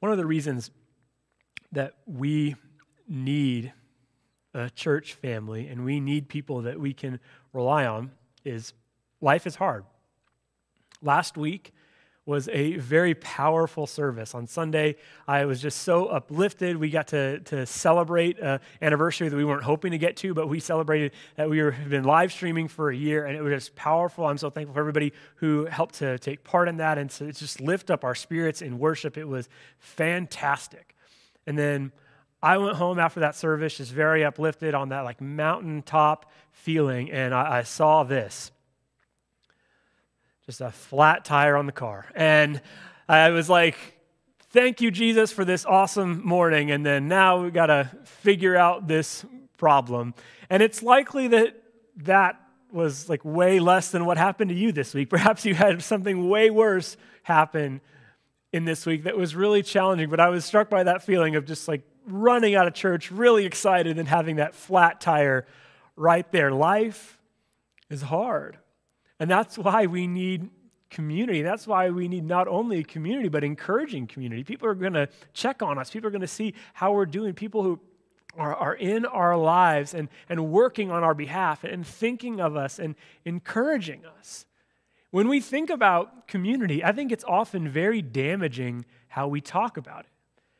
One of the reasons that we need a church family and we need people that we can rely on is life is hard. Last week was a very powerful service. On Sunday, I was just so uplifted. We got to celebrate an anniversary that we weren't hoping to get to, but we celebrated that we have been live streaming for a year, and it was just powerful. I'm so thankful for everybody who helped to take part in that and to just lift up our spirits in worship. It was fantastic. And then I went home after that service just very uplifted on that like mountaintop feeling, and I saw this. Just a flat tire on the car. And I was like, thank you, Jesus, for this awesome morning. And then now we've got to figure out this problem. And it's likely that that was like way less than what happened to you this week. Perhaps you had something way worse happen in this week that was really challenging. But I was struck by that feeling of just like running out of church, really excited, and having that flat tire right there. Life is hard. And that's why we need community. That's why we need not only community, but encouraging community. People are going to check on us. People are going to see how we're doing. People who are in our lives and working on our behalf and thinking of us and encouraging us. When we think about community, I think it's often very damaging how we talk about it.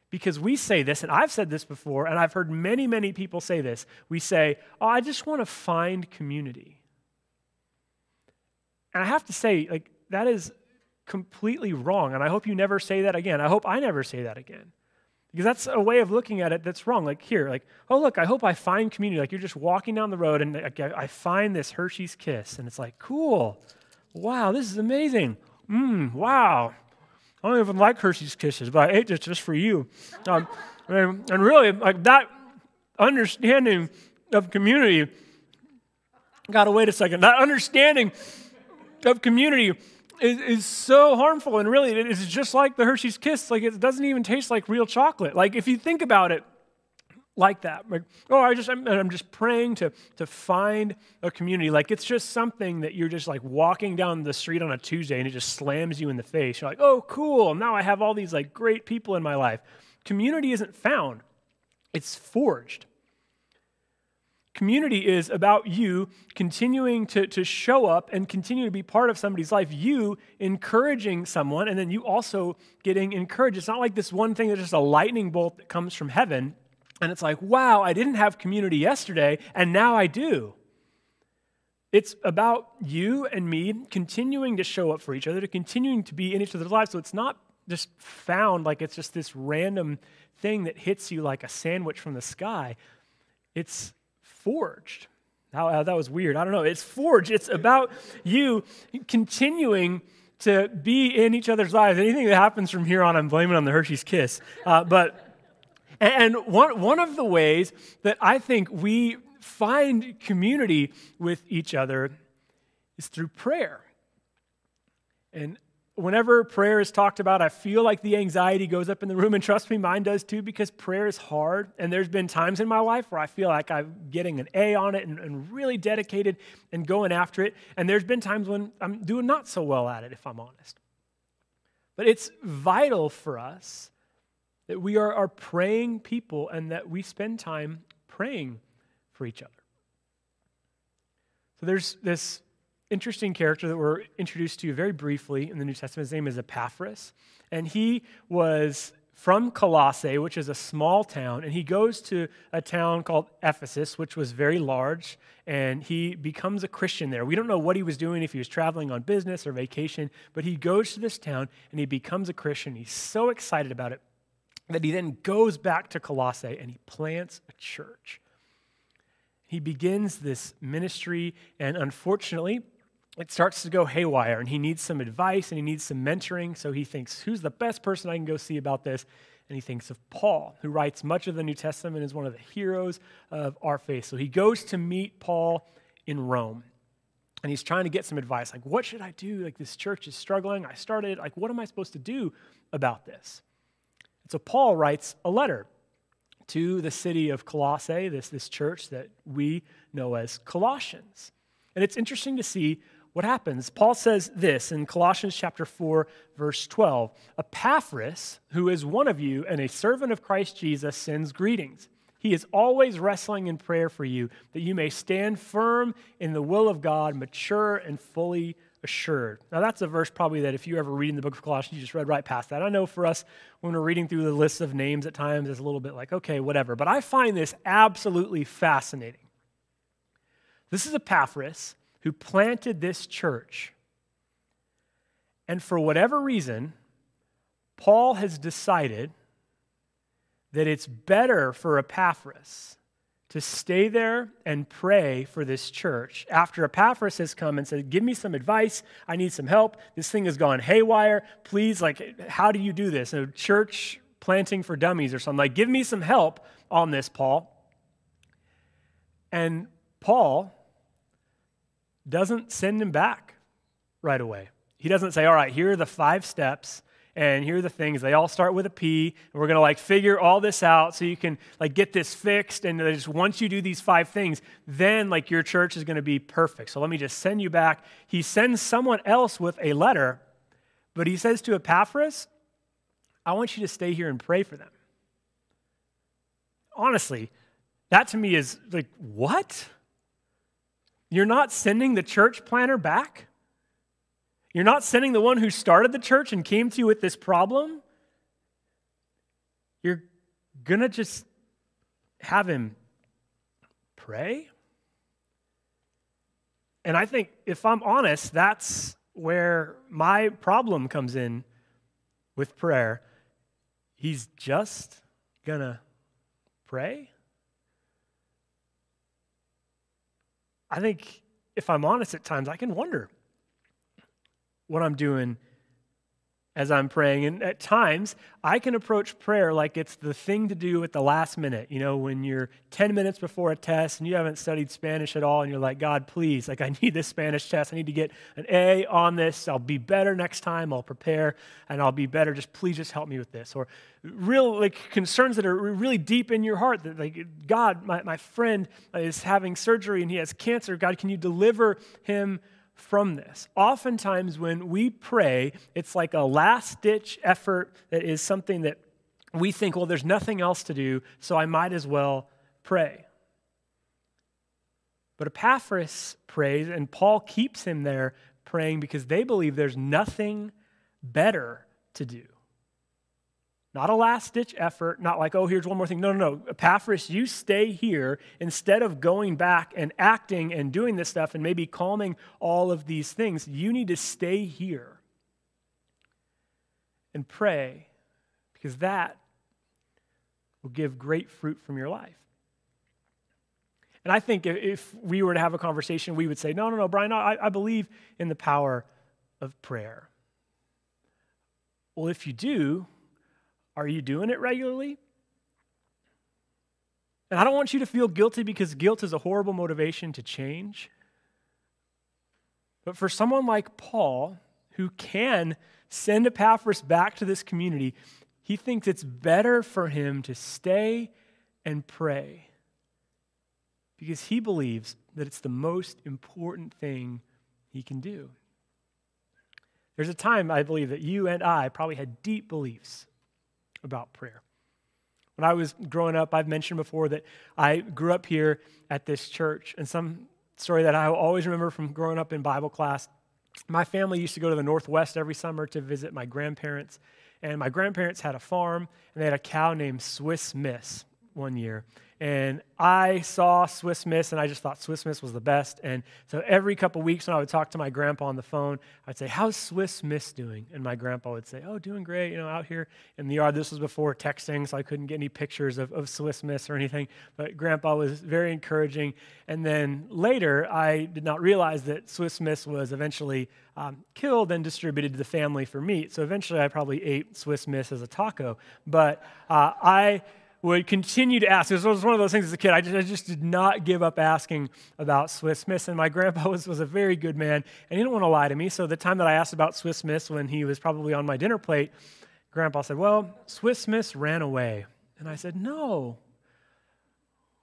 Because we say this, and I've said this before, and I've heard many, many people say this. We say, oh, I just want to find community. And I have to say, like, that is completely wrong, and I hope you never say that again. I hope I never say that again, because that's a way of looking at it that's wrong. Like here, like, oh, look, I hope I find community. Like you're just walking down the road, and like, I find this Hershey's Kiss, and it's like, cool, wow, this is amazing, wow. I don't even like Hershey's Kisses, but I ate this just for you. And really, like that understanding of community, gotta wait a second, that understanding of community is so harmful, and really it is just like the Hershey's Kiss. Like it doesn't even taste like real chocolate. Like if you think about it like that, like, oh, I'm just praying to find a community. Like it's just something that you're just like walking down the street on a Tuesday and it just slams you in the face. You're like, oh, cool. Now I have all these like great people in my life. Community isn't found. It's forged. Community is about you continuing to show up and continue to be part of somebody's life, you encouraging someone, and then you also getting encouraged. It's not like this one thing that's just a lightning bolt that comes from heaven, and it's like, wow, I didn't have community yesterday, and now I do. It's about you and me continuing to show up for each other, to continuing to be in each other's lives, so it's not just found like it's just this random thing that hits you like a sandwich from the sky. It's forged. That was weird. I don't know. It's forged. It's about you continuing to be in each other's lives. Anything that happens from here on, I'm blaming on the Hershey's Kiss. But one of the ways that I think we find community with each other is through prayer. And whenever prayer is talked about, I feel like the anxiety goes up in the room, and trust me, mine does too, because prayer is hard, and there's been times in my life where I feel like I'm getting an A on it and really dedicated and going after it, and there's been times when I'm doing not so well at it, if I'm honest. But it's vital for us that we are praying people and that we spend time praying for each other. So there's this interesting character that we're introduced to very briefly in the New Testament. His name is Epaphras, and he was from Colossae, which is a small town, and he goes to a town called Ephesus, which was very large, and he becomes a Christian there. We don't know what he was doing, if he was traveling on business or vacation, but he goes to this town, and he becomes a Christian. He's so excited about it that he then goes back to Colossae, and he plants a church. He begins this ministry, and unfortunately, it starts to go haywire, and he needs some advice, and he needs some mentoring, so he thinks, who's the best person I can go see about this? And he thinks of Paul, who writes much of the New Testament and is one of the heroes of our faith. So he goes to meet Paul in Rome, and he's trying to get some advice, like, what should I do? Like, this church is struggling. I started, like, what am I supposed to do about this? And so Paul writes a letter to the city of Colossae, this church that we know as Colossians. And it's interesting to see what happens? Paul says this in Colossians chapter 4, verse 12. Epaphras, who is one of you and a servant of Christ Jesus, sends greetings. He is always wrestling in prayer for you, that you may stand firm in the will of God, mature and fully assured. Now, that's a verse probably that if you ever read in the book of Colossians, you just read right past that. I know for us, when we're reading through the list of names at times, it's a little bit like, okay, whatever. But I find this absolutely fascinating. This is Epaphras who planted this church. And for whatever reason, Paul has decided that it's better for Epaphras to stay there and pray for this church. After Epaphras has come and said, give me some advice, I need some help, this thing has gone haywire, please, how do you do this? You know, church planting for dummies or something, give me some help on this, Paul. And Paul doesn't send him back right away. He doesn't say, all right, here are the 5 steps, and here are the things. They all start with a P, and we're going to figure all this out so you can get this fixed, and just once you do these 5 things, then your church is going to be perfect. So let me just send you back. He sends someone else with a letter, but he says to Epaphras, I want you to stay here and pray for them. Honestly, that to me is what? You're not sending the church planner back? You're not sending the one who started the church and came to you with this problem? You're going to just have him pray? And I think, if I'm honest, that's where my problem comes in with prayer. He's just going to pray? I think, if I'm honest at times, I can wonder what I'm doing as I'm praying. And at times, I can approach prayer like it's the thing to do at the last minute. You know, when you're 10 minutes before a test and you haven't studied Spanish at all, and you're like, God, please, I need this Spanish test. I need to get an A on this. I'll be better next time. I'll prepare, and I'll be better. Just please just help me with this. Or real concerns that are really deep in your heart that God, my friend is having surgery and he has cancer. God, can you deliver him from this? Oftentimes when we pray, it's like a last-ditch effort that is something that we think, well, there's nothing else to do, so I might as well pray. But Epaphras prays, and Paul keeps him there praying because they believe there's nothing better to do. Not a last-ditch effort, not like, oh, here's one more thing. No. Epaphras, you stay here instead of going back and acting and doing this stuff and maybe calming all of these things. You need to stay here and pray because that will give great fruit from your life. And I think if we were to have a conversation, we would say, no, Brian, I believe in the power of prayer. Well, if you do, are you doing it regularly? And I don't want you to feel guilty because guilt is a horrible motivation to change. But for someone like Paul, who can send Epaphras back to this community, he thinks it's better for him to stay and pray because he believes that it's the most important thing he can do. There's a time, I believe, that you and I probably had deep beliefs about prayer. When I was growing up, I've mentioned before that I grew up here at this church, and some story that I always remember from growing up in Bible class, my family used to go to the Northwest every summer to visit my grandparents, and my grandparents had a farm, and they had a cow named Swiss Miss one year, and I saw Swiss Miss, and I just thought Swiss Miss was the best, and so every couple weeks when I would talk to my grandpa on the phone, I'd say, how's Swiss Miss doing? And my grandpa would say, oh, doing great, out here in the yard. This was before texting, so I couldn't get any pictures of Swiss Miss or anything, but grandpa was very encouraging, and then later, I did not realize that Swiss Miss was eventually killed and distributed to the family for meat, so eventually I probably ate Swiss Miss as a taco, but I would continue to ask. It was one of those things as a kid. I just did not give up asking about Swiss Miss, and my grandpa was a very good man, and he didn't want to lie to me, so the time that I asked about Swiss Miss when he was probably on my dinner plate, grandpa said, well, Swiss Miss ran away. And I said, no,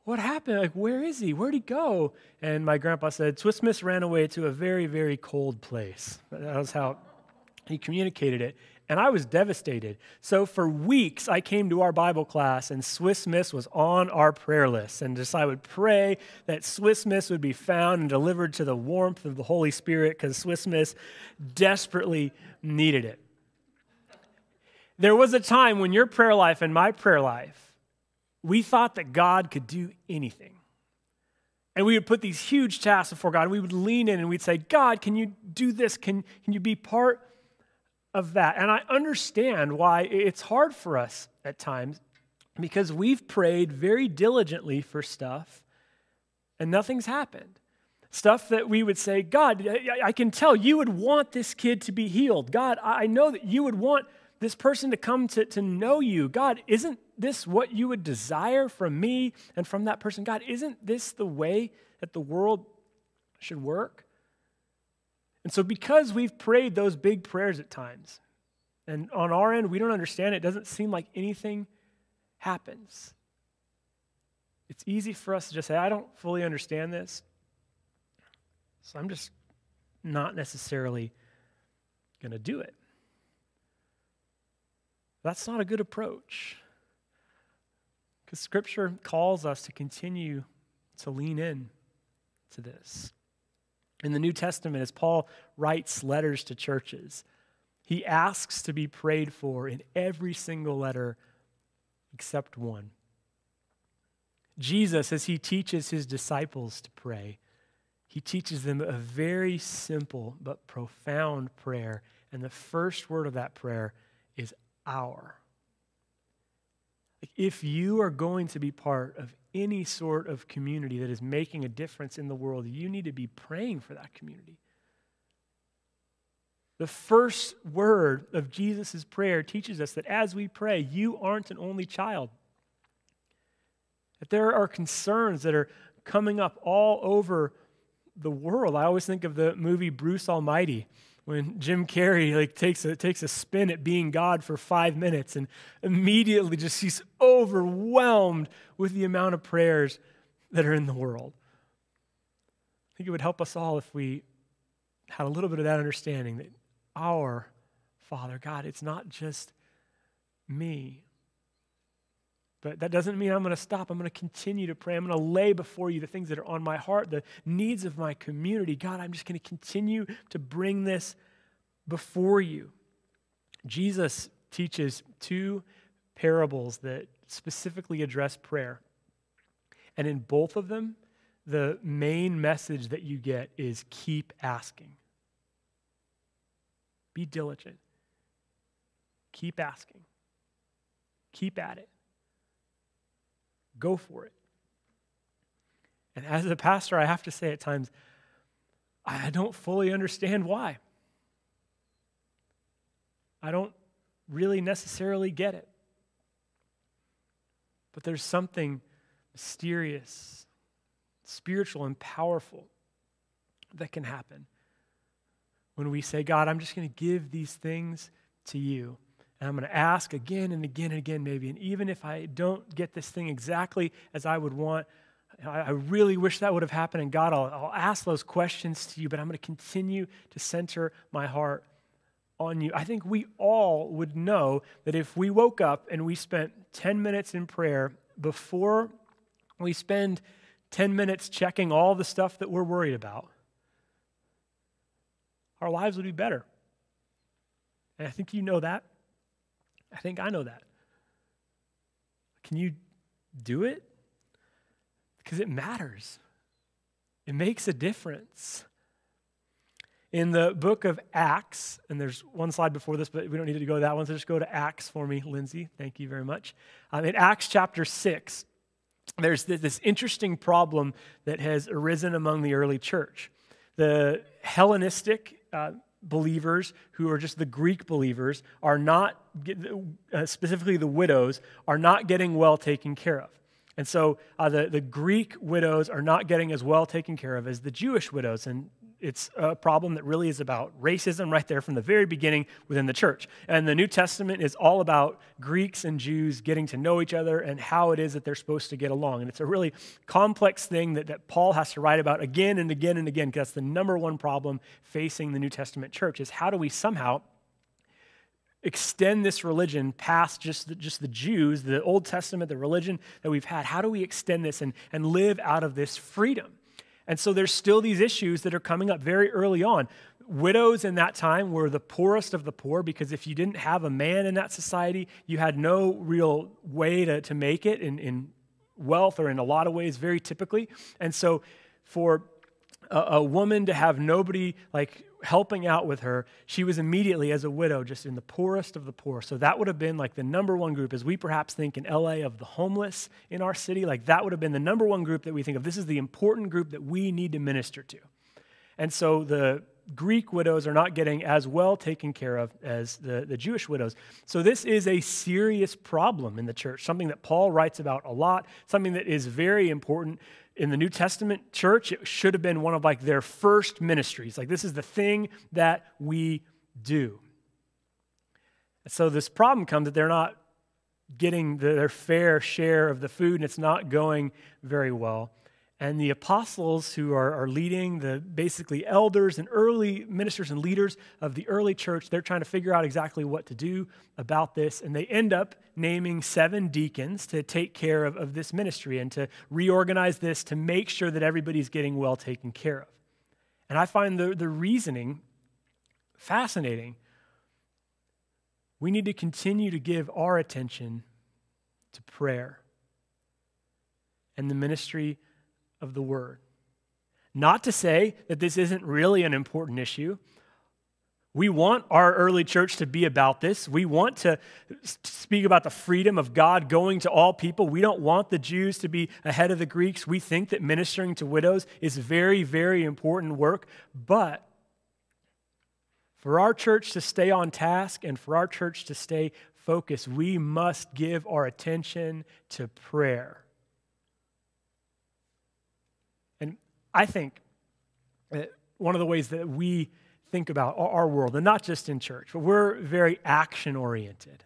what happened? Like, where is he? Where'd he go? And my grandpa said, Swiss-Miss ran away to a very, very cold place. That was how he communicated it. And I was devastated. So for weeks, I came to our Bible class, and Swiss-Miss was on our prayer list. And just I would pray that Swiss-Miss would be found and delivered to the warmth of the Holy Spirit, because Swiss-Miss desperately needed it. There was a time when your prayer life and my prayer life, we thought that God could do anything. And we would put these huge tasks before God. We would lean in and we'd say, God, can you do this? Can you be part of that? And I understand why it's hard for us at times, because we've prayed very diligently for stuff and nothing's happened. Stuff that we would say, God, I can tell you would want this kid to be healed. God, I know that you would want this person to come to know you. God, isn't this what you would desire from me and from that person? God, isn't this the way that the world should work? And so because we've prayed those big prayers at times, and on our end, we don't understand it, doesn't seem like anything happens. It's easy for us to just say, I don't fully understand this, so I'm just not necessarily going to do it. That's not a good approach, because Scripture calls us to continue to lean in to this. In the New Testament, as Paul writes letters to churches, he asks to be prayed for in every single letter except one. Jesus, as he teaches his disciples to pray, he teaches them a very simple but profound prayer, and the first word of that prayer is our. If you are going to be part of any sort of community that is making a difference in the world, you need to be praying for that community. The first word of Jesus' prayer teaches us that as we pray, you aren't an only child. That there are concerns that are coming up all over the world. I always think of the movie Bruce Almighty, when Jim Carrey takes a spin at being God for 5 minutes and immediately just he's overwhelmed with the amount of prayers that are in the world. I think it would help us all if we had a little bit of that understanding that our Father, God, it's not just me. But that doesn't mean I'm going to stop. I'm going to continue to pray. I'm going to lay before you the things that are on my heart, the needs of my community. God, I'm just going to continue to bring this before you. Jesus teaches two parables that specifically address prayer. And in both of them, the main message that you get is keep asking. Be diligent. Keep asking. Keep at it. Go for it. And as a pastor, I have to say at times, I don't fully understand why. I don't really necessarily get it. But there's something mysterious, spiritual, and powerful that can happen when we say, God, I'm just going to give these things to you. And I'm going to ask again and again and again maybe. And even if I don't get this thing exactly as I would want, I really wish that would have happened. And God, I'll ask those questions to you, but I'm going to continue to center my heart on you. I think we all would know that if we woke up and we spent 10 minutes in prayer before we spend 10 minutes checking all the stuff that we're worried about, our lives would be better. And I think you know that. I think I know that. Can you do it? Because it matters. It makes a difference. In the book of Acts, and there's one slide before this, but we don't need to go to that one, so just go to Acts for me, Lindsay. Thank you very much. In Acts chapter 6, there's this interesting problem that has arisen among the early church. The Hellenistic believers who are just the Greek believers are not, specifically the widows, are not getting well taken care of. And so the Greek widows are not getting as well taken care of as the Jewish widows. And It's a problem that really is about racism right there from the very beginning within the church. And the New Testament is all about Greeks and Jews getting to know each other and how it is that they're supposed to get along. And it's a really complex thing that Paul has to write about again and again and again, because that's the number one problem facing the New Testament church, is how do we somehow extend this religion past just the Jews, the Old Testament, the religion that we've had. How do we extend this and live out of this freedom? And so there's still these issues that are coming up very early on. Widows in that time were the poorest of the poor, because if you didn't have a man in that society, you had no real way to make it in wealth, or in a lot of ways, very typically. And so for a woman to have nobody like helping out with her, she was immediately, as a widow, just in the poorest of the poor. So that would have been like the number one group, as we perhaps think in LA of the homeless in our city, like that would have been the number one group that we think of. This is the important group that we need to minister to. And so the Greek widows are not getting as well taken care of as the Jewish widows. So this is a serious problem in the church, something that Paul writes about a lot, something that is very important. In the New Testament church, it should have been one of like their first ministries. Like, this is the thing that we do. So this problem comes that they're not getting their fair share of the food, and it's not going very well. And the apostles, who are leading the basically elders and early ministers and leaders of the early church, they're trying to figure out exactly what to do about this. And they end up naming 7 deacons to take care of this ministry and to reorganize this to make sure that everybody's getting well taken care of. And I find the reasoning fascinating. We need to continue to give our attention to prayer and the ministry of the word. Not to say that this isn't really an important issue. We want our early church to be about this. We want to speak about the freedom of God going to all people. We don't want the Jews to be ahead of the Greeks. We think that ministering to widows is very, very important work. But for our church to stay on task and for our church to stay focused, we must give our attention to prayer. I think one of the ways that we think about our world, and not just in church, but we're very action-oriented.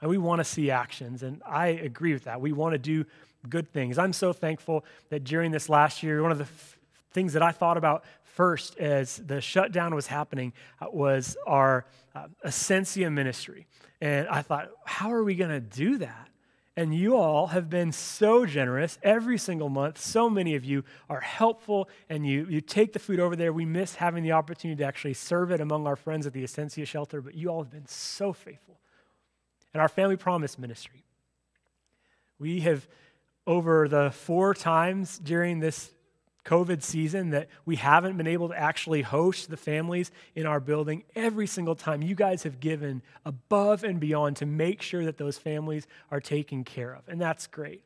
And we want to see actions, and I agree with that. We want to do good things. I'm so thankful that during this last year, one of the things that I thought about first as the shutdown was happening was our Ascensia ministry. And I thought, how are we going to do that? And you all have been so generous every single month. So many of you are helpful, and you take the food over there. We miss having the opportunity to actually serve it among our friends at the Ascensia Shelter, but you all have been so faithful. And our Family Promise ministry, we have, over the 4 times during this COVID season that we haven't been able to actually host the families in our building, every single time you guys have given above and beyond to make sure that those families are taken care of. And that's great.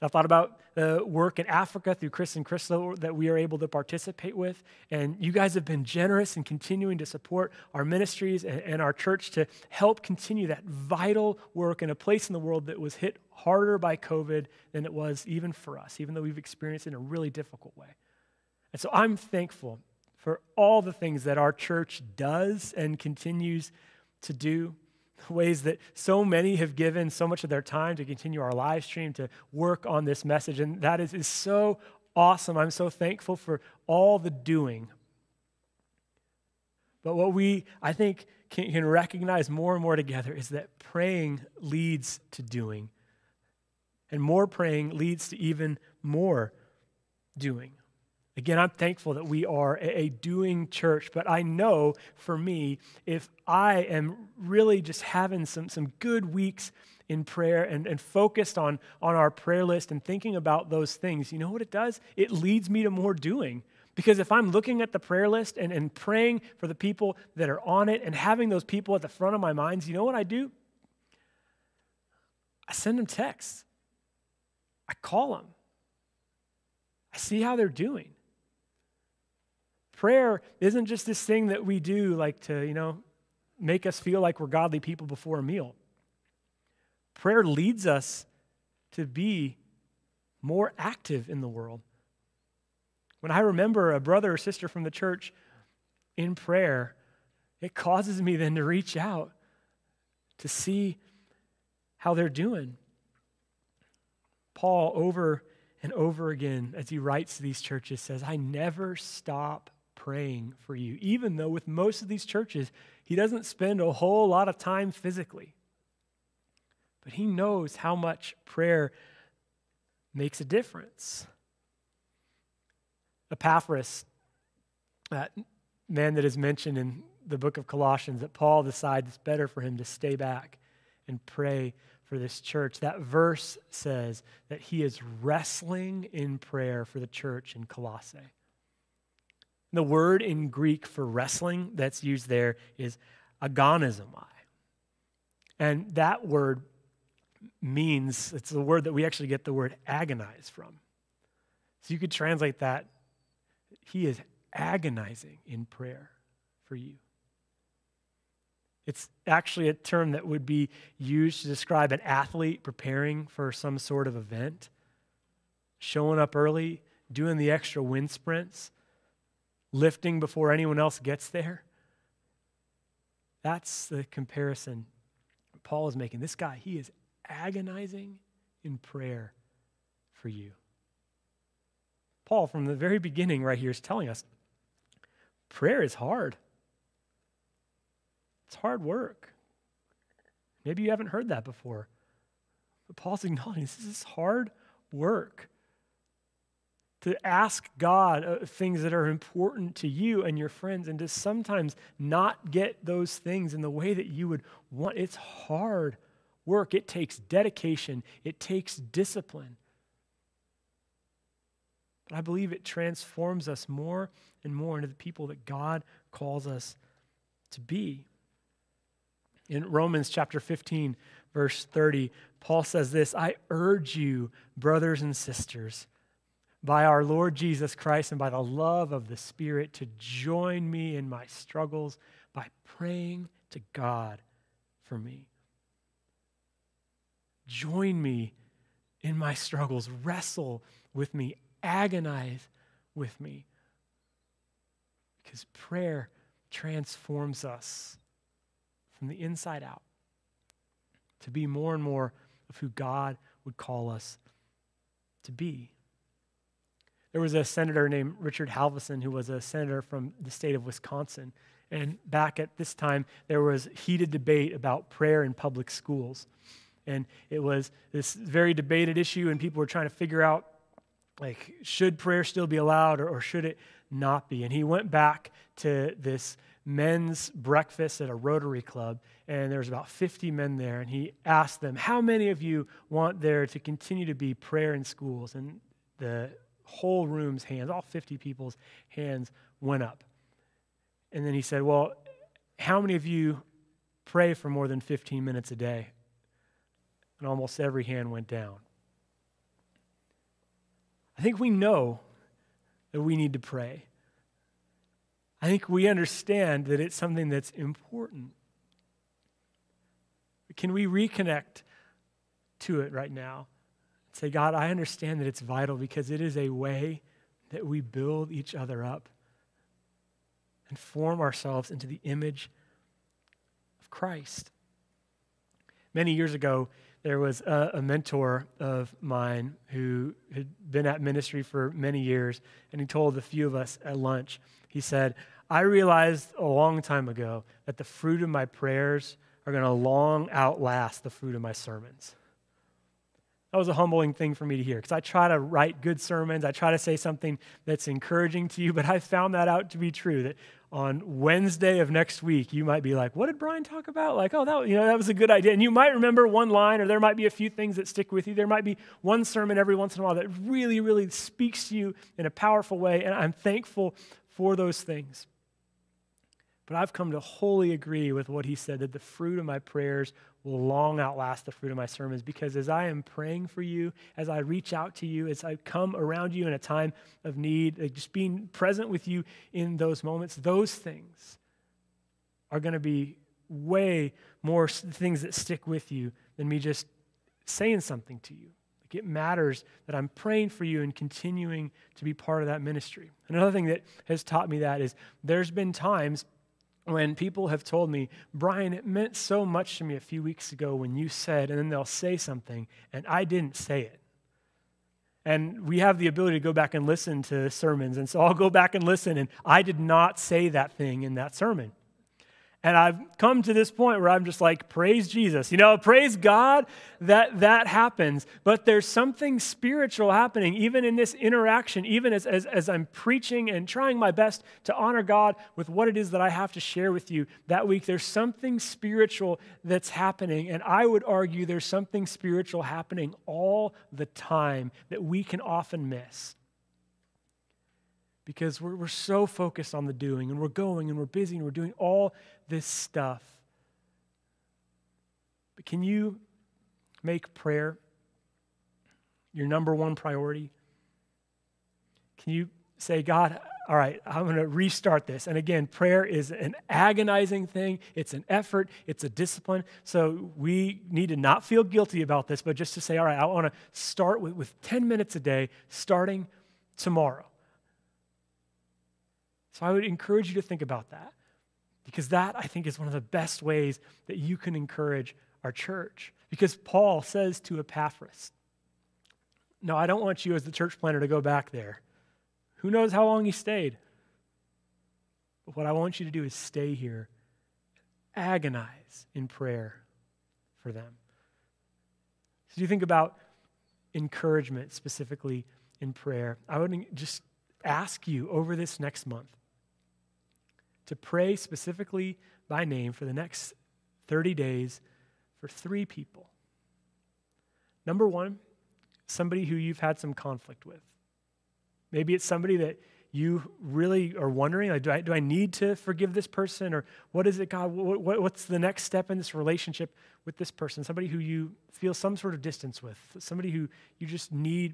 I thought about the work in Africa through Chris and Crystal that we are able to participate with. And you guys have been generous in continuing to support our ministries and our church to help continue that vital work in a place in the world that was hit harder by COVID than it was even for us, even though we've experienced it in a really difficult way. And so I'm thankful for all the things that our church does and continues to do. Ways that so many have given so much of their time to continue our live stream, to work on this message. And that is so awesome. I'm so thankful for all the doing. But what we, I think, can recognize more and more together is that praying leads to doing. And more praying leads to even more doing. Again, I'm thankful that we are a doing church, but I know for me, if I am really just having some good weeks in prayer and focused on our prayer list and thinking about those things, you know what it does? It leads me to more doing. Because if I'm looking at the prayer list and praying for the people that are on it and having those people at the front of my mind, you know what I do? I send them texts. I call them. I see how they're doing. Prayer isn't just this thing that we do like to, make us feel like we're godly people before a meal. Prayer leads us to be more active in the world. When I remember a brother or sister from the church in prayer, it causes me then to reach out to see how they're doing. Paul, over and over again, as he writes to these churches, says, I never stop praying for you, even though with most of these churches, he doesn't spend a whole lot of time physically. But he knows how much prayer makes a difference. Epaphras, that man that is mentioned in the book of Colossians, that Paul decides it's better for him to stay back and pray for this church. That verse says that he is wrestling in prayer for the church in Colossae. The word in Greek for wrestling that's used there is agonizomai. And that word means, it's the word that we actually get the word agonize from. So you could translate that, he is agonizing in prayer for you. It's actually a term that would be used to describe an athlete preparing for some sort of event, showing up early, doing the extra wind sprints, lifting before anyone else gets there. That's the comparison Paul is making. This guy, he is agonizing in prayer for you. Paul, from the very beginning right here, is telling us prayer is hard. It's hard work. Maybe you haven't heard that before. But Paul's acknowledging this is hard work. To ask God things that are important to you and your friends and to sometimes not get those things in the way that you would want. It's hard work. It takes dedication. It takes discipline. But I believe it transforms us more and more into the people that God calls us to be. In Romans chapter 15, verse 30, Paul says this, I urge you, brothers and sisters, by our Lord Jesus Christ and by the love of the Spirit, to join me in my struggles by praying to God for me. Join me in my struggles. Wrestle with me. Agonize with me. Because prayer transforms us from the inside out to be more and more of who God would call us to be. There was a senator named Richard Halvorsen who was a senator from the state of Wisconsin. And back at this time, there was heated debate about prayer in public schools. And it was this very debated issue, and people were trying to figure out, like, should prayer still be allowed or should it not be? And he went back to this men's breakfast at a Rotary Club, and there was about 50 men there, and he asked them, how many of you want there to continue to be prayer in schools? And the whole room's hands, all 50 people's hands went up. And then he said, well, how many of you pray for more than 15 minutes a day? And almost every hand went down. I think we know that we need to pray. I think we understand that it's something that's important. But can we reconnect to it right now? Say, God, I understand that it's vital because it is a way that we build each other up and form ourselves into the image of Christ. Many years ago, there was a mentor of mine who had been at ministry for many years, and he told a few of us at lunch, he said, I realized a long time ago that the fruit of my prayers are going to long outlast the fruit of my sermons. That was a humbling thing for me to hear because I try to write good sermons. I try to say something that's encouraging to you, but I found that out to be true, that on Wednesday of next week, you might be like, what did Brian talk about? Like, oh, that was a good idea. And you might remember one line, or there might be a few things that stick with you. There might be one sermon every once in a while that really, really speaks to you in a powerful way, and I'm thankful for those things. But I've come to wholly agree with what he said, that the fruit of my prayers will long outlast the fruit of my sermons, because as I am praying for you, as I reach out to you, as I come around you in a time of need, like just being present with you in those moments, those things are going to be way more things that stick with you than me just saying something to you. It matters that I'm praying for you and continuing to be part of that ministry. Another thing that has taught me that is there's been times when people have told me, Brian, it meant so much to me a few weeks ago when you said, and then they'll say something, and I didn't say it. And we have the ability to go back and listen to sermons, and so I'll go back and listen, and I did not say that thing in that sermon. And I've come to this point where I'm just like, praise Jesus. You know, praise God that that happens. But there's something spiritual happening, even in this interaction, even as I'm preaching and trying my best to honor God with what it is that I have to share with you that week. There's something spiritual that's happening. And I would argue there's something spiritual happening all the time that we can often miss. Because we're so focused on the doing, and we're going, and we're busy, and we're doing all this stuff. But can you make prayer your number one priority? Can you say, God, all right, I'm going to restart this. And again, prayer is an agonizing thing. It's an effort. It's a discipline. So we need to not feel guilty about this, but just to say, all right, I want to start with 10 minutes a day starting tomorrow. So I would encourage you to think about that, because that, I think, is one of the best ways that you can encourage our church. Because Paul says to Epaphras, no, I don't want you as the church planner to go back there. Who knows how long he stayed? But what I want you to do is stay here, agonize in prayer for them. So you think about encouragement specifically in prayer. I would just ask you over this next month to pray specifically by name for the next 30 days for 3 people. Number one, somebody who you've had some conflict with. Maybe it's somebody that you really are wondering, like, do I need to forgive this person? Or what is it, God, what's the next step in this relationship with this person? Somebody who you feel some sort of distance with, somebody who you just need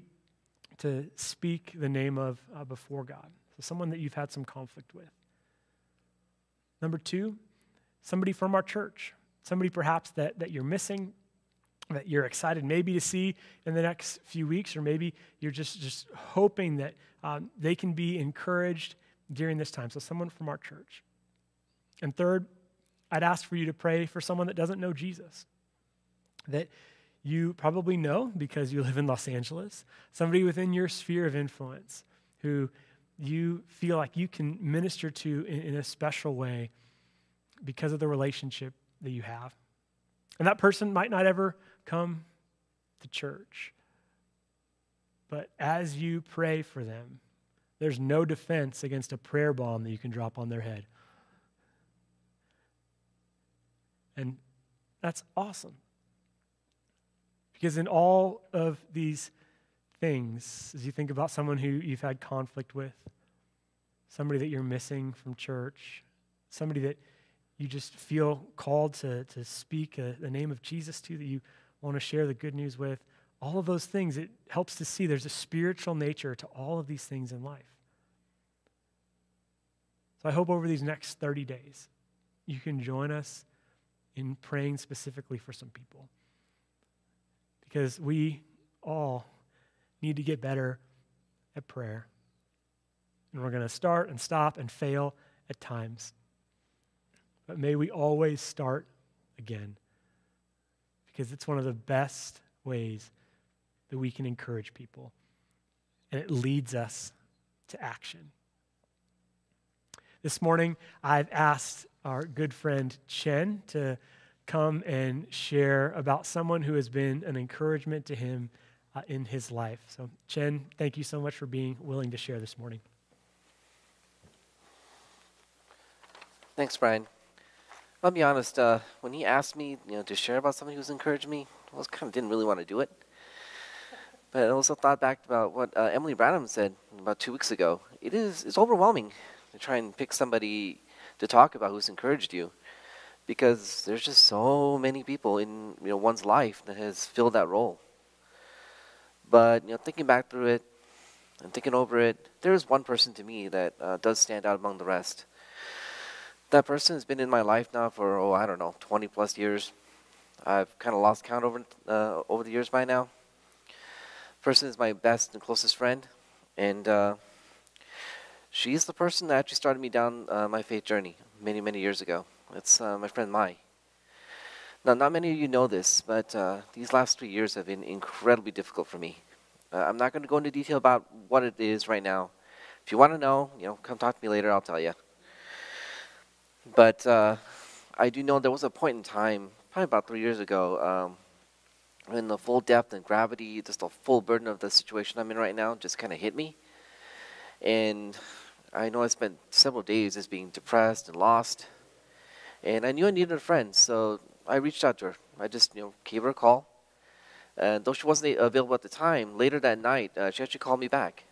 to speak the name of before God. So someone that you've had some conflict with. Number two, somebody from our church, somebody perhaps that you're missing, that you're excited maybe to see in the next few weeks, or maybe you're just hoping that they can be encouraged during this time. So someone from our church. And third, I'd ask for you to pray for someone that doesn't know Jesus, that you probably know because you live in Los Angeles, somebody within your sphere of influence who you feel like you can minister to in a special way because of the relationship that you have. And that person might not ever come to church, but as you pray for them, there's no defense against a prayer bomb that you can drop on their head. And that's awesome. Because in all of these things, as you think about someone who you've had conflict with, somebody that you're missing from church, somebody that you just feel called to speak the name of Jesus to, that you want to share the good news with, all of those things, it helps to see there's a spiritual nature to all of these things in life. So I hope over these next 30 days, you can join us in praying specifically for some people. Because we all need to get better at prayer. And we're going to start and stop and fail at times. But may we always start again. Because it's one of the best ways that we can encourage people. And it leads us to action. This morning, I've asked our good friend Chen to come and share about someone who has been an encouragement to him in his life. So, Chen, thank you so much for being willing to share this morning. Thanks, Brian. I'll be honest, when he asked me to share about somebody who's encouraged me, I was kind of didn't really want to do it. But I also thought back about what Emily Bradham said about 2 weeks ago. It's overwhelming to try and pick somebody to talk about who's encouraged you, because there's just so many people in one's life that has filled that role. But thinking back through it and thinking over it, there is one person to me that does stand out among the rest. That person has been in my life now for, 20 plus years. I've kind of lost count over the years by now. person is my best and closest friend, and she's the person that actually started me down my faith journey many, many years ago. It's my friend Mai. Now, not many of you know this, but these last 3 years have been incredibly difficult for me. I'm not going to go into detail about what it is right now. If you want to know, you know, come talk to me later, I'll tell you. But I do know there was a point in time, probably about 3 years ago, when the full depth and gravity, just the full burden of the situation I'm in right now just kind of hit me. And I know I spent several days just being depressed and lost. And I knew I needed a friend, so I reached out to her. I just, you know, gave her a call. And though she wasn't available at the time, later that night, she actually called me back.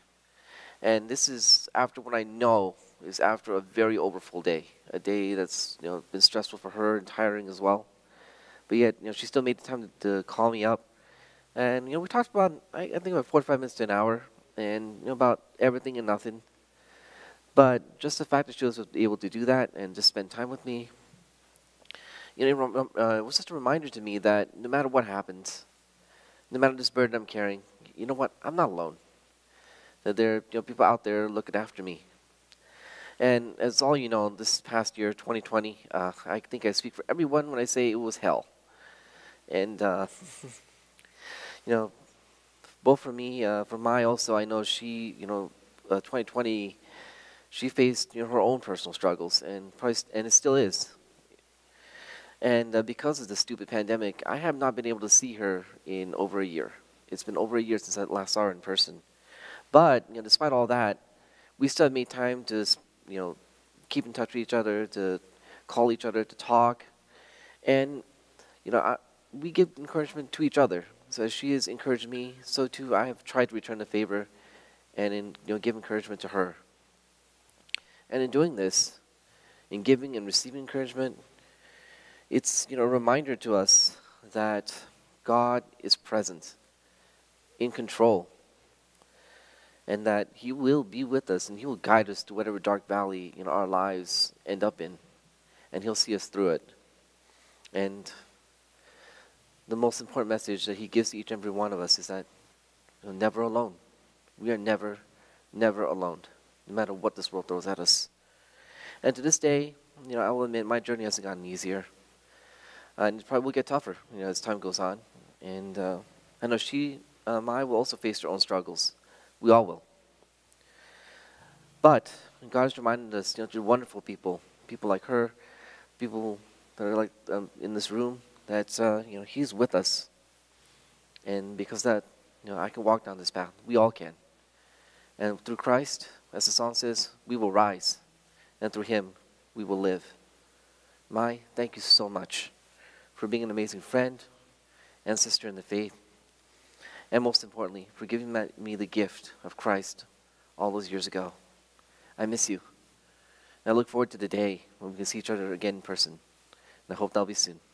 And this is after what I know is after a very overfull day, a day that's, you know, been stressful for her and tiring as well. But yet, you know, she still made the time to call me up. And, you know, we talked about, I think about 45 minutes to an hour, and, you know, about everything and nothing. But just the fact that she was able to do that and just spend time with me, you know, it was just a reminder to me that no matter what happens, no matter this burden I'm carrying, you know what, I'm not alone. That there are, you know, people out there looking after me. And as all you know, this past year, 2020, I think I speak for everyone when I say it was hell. And, you know, both for me, for Mai also, I know she, you know, 2020, she faced, you know, her own personal struggles, and probably, and it still is. And because of the stupid pandemic, I have not been able to see her in over a year. It's been over a year since I last saw her in person. But, you know, despite all that, we still have made time to, you know, keep in touch with each other, to call each other, to talk. And, you know, we give encouragement to each other. So as she has encouraged me, so too I have tried to return the favor and, you know, give encouragement to her. And in doing this, in giving and receiving encouragement, it's, you know, a reminder to us that God is present, in control, and that He will be with us and He will guide us to whatever dark valley, you know, our lives end up in, and He'll see us through it. And the most important message that He gives to each and every one of us is that we're never alone. We are never, never alone, no matter what this world throws at us. And to this day, you know, I will admit my journey hasn't gotten easier. And it probably will get tougher, you know, as time goes on. And I know she, Mai, will also face her own struggles. We all will. But God has reminded us, you know, to wonderful people, people like her, people that are like in this room, that, you know, He's with us. And because that, you know, I can walk down this path. We all can. And through Christ, as the song says, we will rise. And through Him, we will live. Mai, thank you so much for being an amazing friend and sister in the faith, and most importantly, for giving me the gift of Christ all those years ago. I miss you, and I look forward to the day when we can see each other again in person, and I hope that'll be soon.